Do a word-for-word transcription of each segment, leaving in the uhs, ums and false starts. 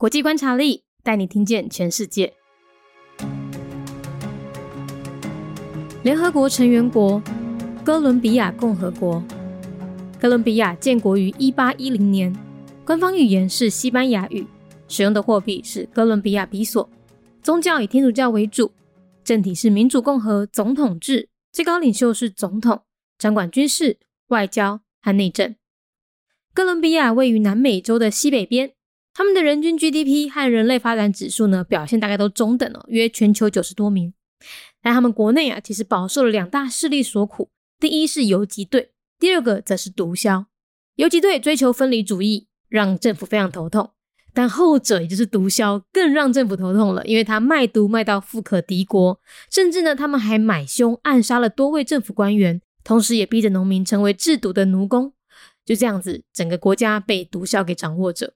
国际观察力，带你听见全世界。联合国成员国哥伦比亚共和国。哥伦比亚建国于一八一零年，官方语言是西班牙语，使用的货币是哥伦比亚比索，宗教以天主教为主，政体是民主共和总统制，最高领袖是总统，掌管军事、外交和内政。哥伦比亚位于南美洲的西北边，他们的人均 G D P 和人类发展指数呢表现大概都中等哦，约全球九十多名。但他们国内啊，其实饱受了两大势力所苦，第一是游击队，第二个则是毒枭。游击队追求分离主义，让政府非常头痛，但后者也就是毒枭更让政府头痛了，因为他卖毒卖到富可敌国，甚至呢他们还买凶暗杀了多位政府官员，同时也逼着农民成为制毒的奴工。就这样子，整个国家被毒枭给掌握着。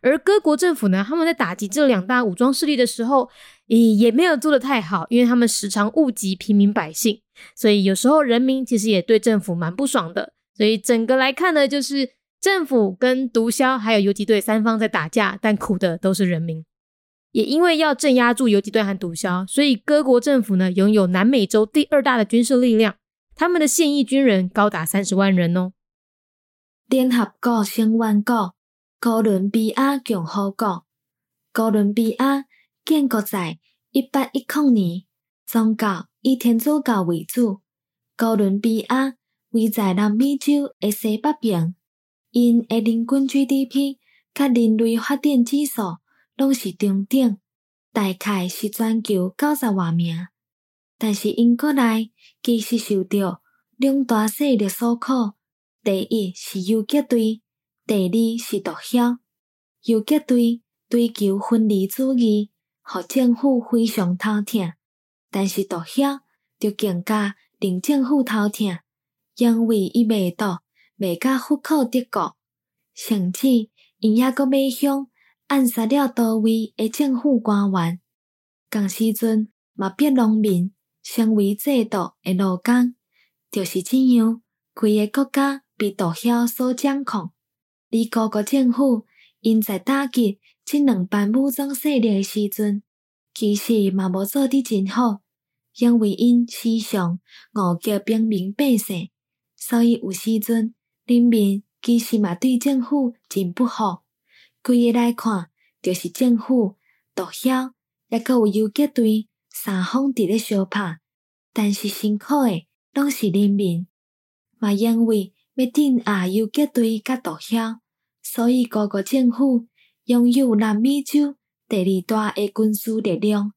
而各国政府呢，他们在打击这两大武装势力的时候也没有做得太好，因为他们时常误及平民百姓，所以有时候人民其实也对政府蛮不爽的。所以整个来看呢，就是政府跟毒枭还有游击队三方在打架，但苦的都是人民。也因为要镇压住游击队和毒枭，所以各国政府呢拥有南美洲第二大的军事力量，他们的现役军人高达三十万人哦。联合国成员国哥伦比亚共和国。哥伦比亚建国在一八一零年，宗教以天主教为主。哥伦比亚位在南美洲的西北边，因的人均 G D P 甲人类发展指数拢是中等，大概是全球九十多名。但是因国内其实受到两大势力所苦，第一是游击队，第二是毒枭。游击队追求分离主义，让政府非常头痛，但是毒枭就更加令政府头痛，因为伊卖毒卖到富可敌国，甚至因还阁买凶暗杀了多位的政府官员。同时阵嘛逼农民成为制毒的奴工，就是这样，整个国家被毒枭所掌控。而各国政府因在打击这两班武装势力的时阵，其实也无做得真好，因为因时常误解平民百姓，所以有时阵人民其实嘛对政府真不好。整个来看，就是政府、毒枭，也阁有游击队三方伫咧相拍，但是辛苦的拢是人民，嘛因为。要镇压游击队甲毒枭，所以各国政府拥有南美洲第二大的军事力量，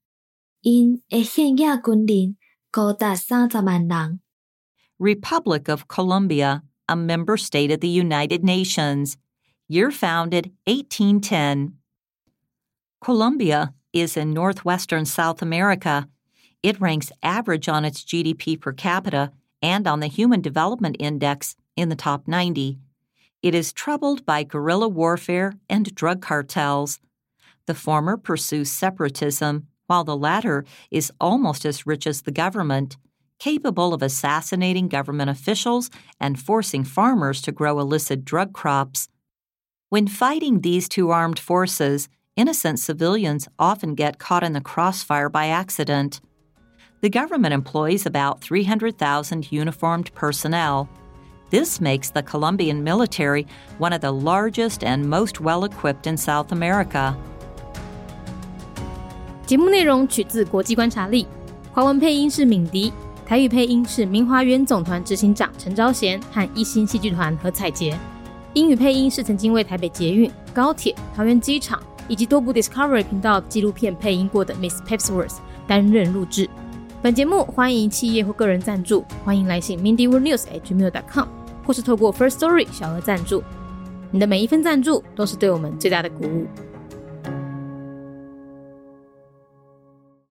因的现役军人高达三十万人。Republic of Colombia, a member state of the United Nations, year founded eighteen ten. Colombia is in northwestern South America. It ranks average on its G D P per capita and on the Human Development Index.In the top ninety. It is troubled by guerrilla warfare and drug cartels. The former pursues separatism, while the latter is almost as rich as the government, capable of assassinating government officials and forcing farmers to grow illicit drug crops. When fighting these two armed forces, innocent civilians often get caught in the crossfire by accident. The government employs about three hundred thousand uniformed personnel.This makes the Colombian military one of the largest and most well-equipped in South America. 节目内容取自《国际观察力》，华文配音是敏迪，台语配音是明华园总团执行长陈昭贤和一心戏剧团何彩杰，英语配音是曾经为台北捷运、高铁、桃园机场以及多部 Discovery 频道纪录片配音过的 Miss Pepsworth 担任录制。本节目欢迎企业或个人赞助，欢迎来信 mindyworldnews at gmail dot com。或是透过 Firstory 小额赞助，你的每一份赞助都是对我们最大的鼓舞。